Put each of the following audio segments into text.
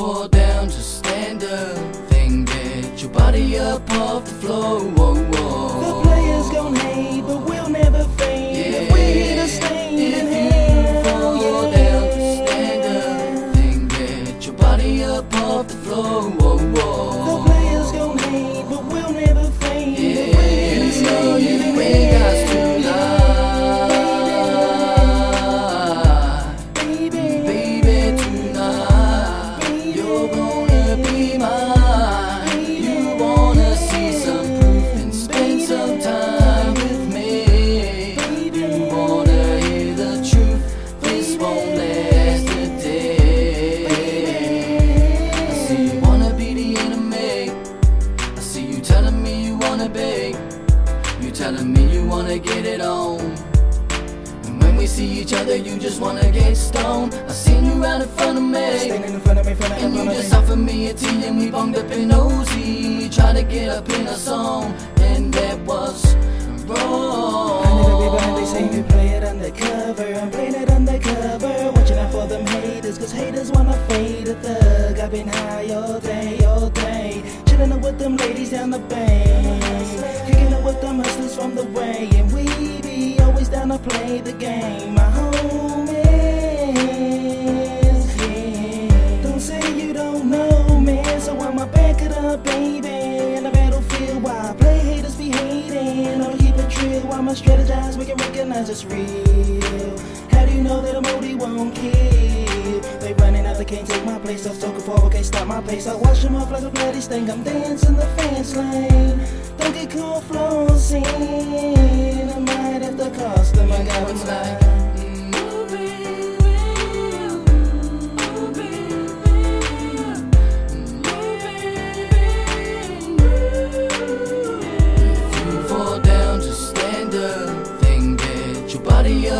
fall down, just stand up. Then get your body up off the floor. Whoa, whoa. The players gon' hate, but we'll never fade. Yeah. We're here to stay in hell. Fall down, just stand up. Then get your body up off the floor. Whoa, whoa. The players gon' hate, but we'll never fade. Yeah. We're here to stay in hell. You just wanna get stoned. I seen you right in front of me, standing in front of me, and you just offered me a tea, and we bonged up in OZ, tried to get up in a song, and that was wrong. I knew the people and they say you play it undercover. I'm playing it undercover, watching out for them haters, cause haters wanna fade a thug. I've been high all day, chilling up with them ladies down the bay, kicking up with them hustlers from the way, and we be always down to play the game. My homies, yeah. Don't say you don't know, man. So I'ma back it up, baby. In the battlefield, why play haters be hating? I'ma keep it real. I'ma strategize, we can recognize it's real. How do you know that a moody won't kill? They running out, they can't take my place. I'm talking forward, can't stop my pace. I wash them off like a bloody stink. I'm dancing the fence lane. Don't get caught flossing. I might have to cost them. I got what's like.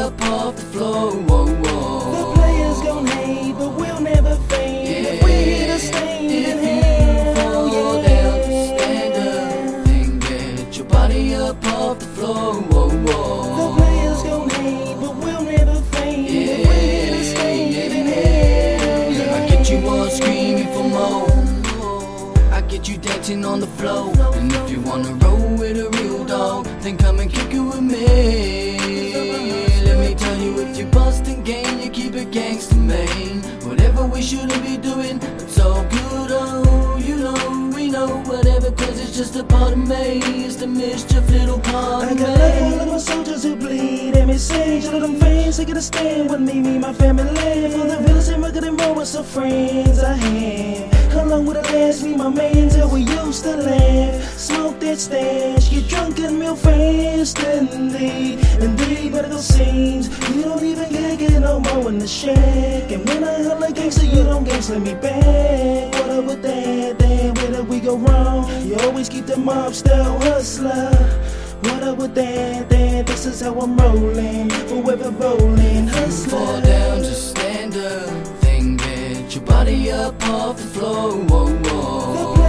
Up off the floor, whoa, whoa. The players gon' hate, but we'll never fade. Yeah. We're here to stay in hell. Fall down, just stand up. Then get your body up off the floor, whoa, whoa. The players gon' hate, but we'll never fade. Yeah. We're here to stay in hell. Yeah. I get you all screaming for more. I get you dancing on the floor. And if you wanna roll with a real dog, then come and kick it with me. Tell you if you bustin' game, you keep it gangsta main. Whatever we shouldn't be doing, it's all good, oh, you know, we know. Whatever, cause it's just a part of me, it's the mischief little part of me. I got love for all of my soldiers who bleed, and me sage, all of them fans, they gotta stand with me, my family. For the villains and rugged and raw, with some friends I have. How long would it last me, my man, till we used to laugh? Smoke that stash, get drunk and real fast, and they better go scenes. You don't even get no more in the shack. And when I holler gangster, you don't gangster me back. What up with that? Then where did we go wrong? You always keep the mobster hustler. What up with that? Then this is how I'm rolling. Forever rolling hustler. Fall down, just stand up. Then get your body up off the floor. Whoa, whoa.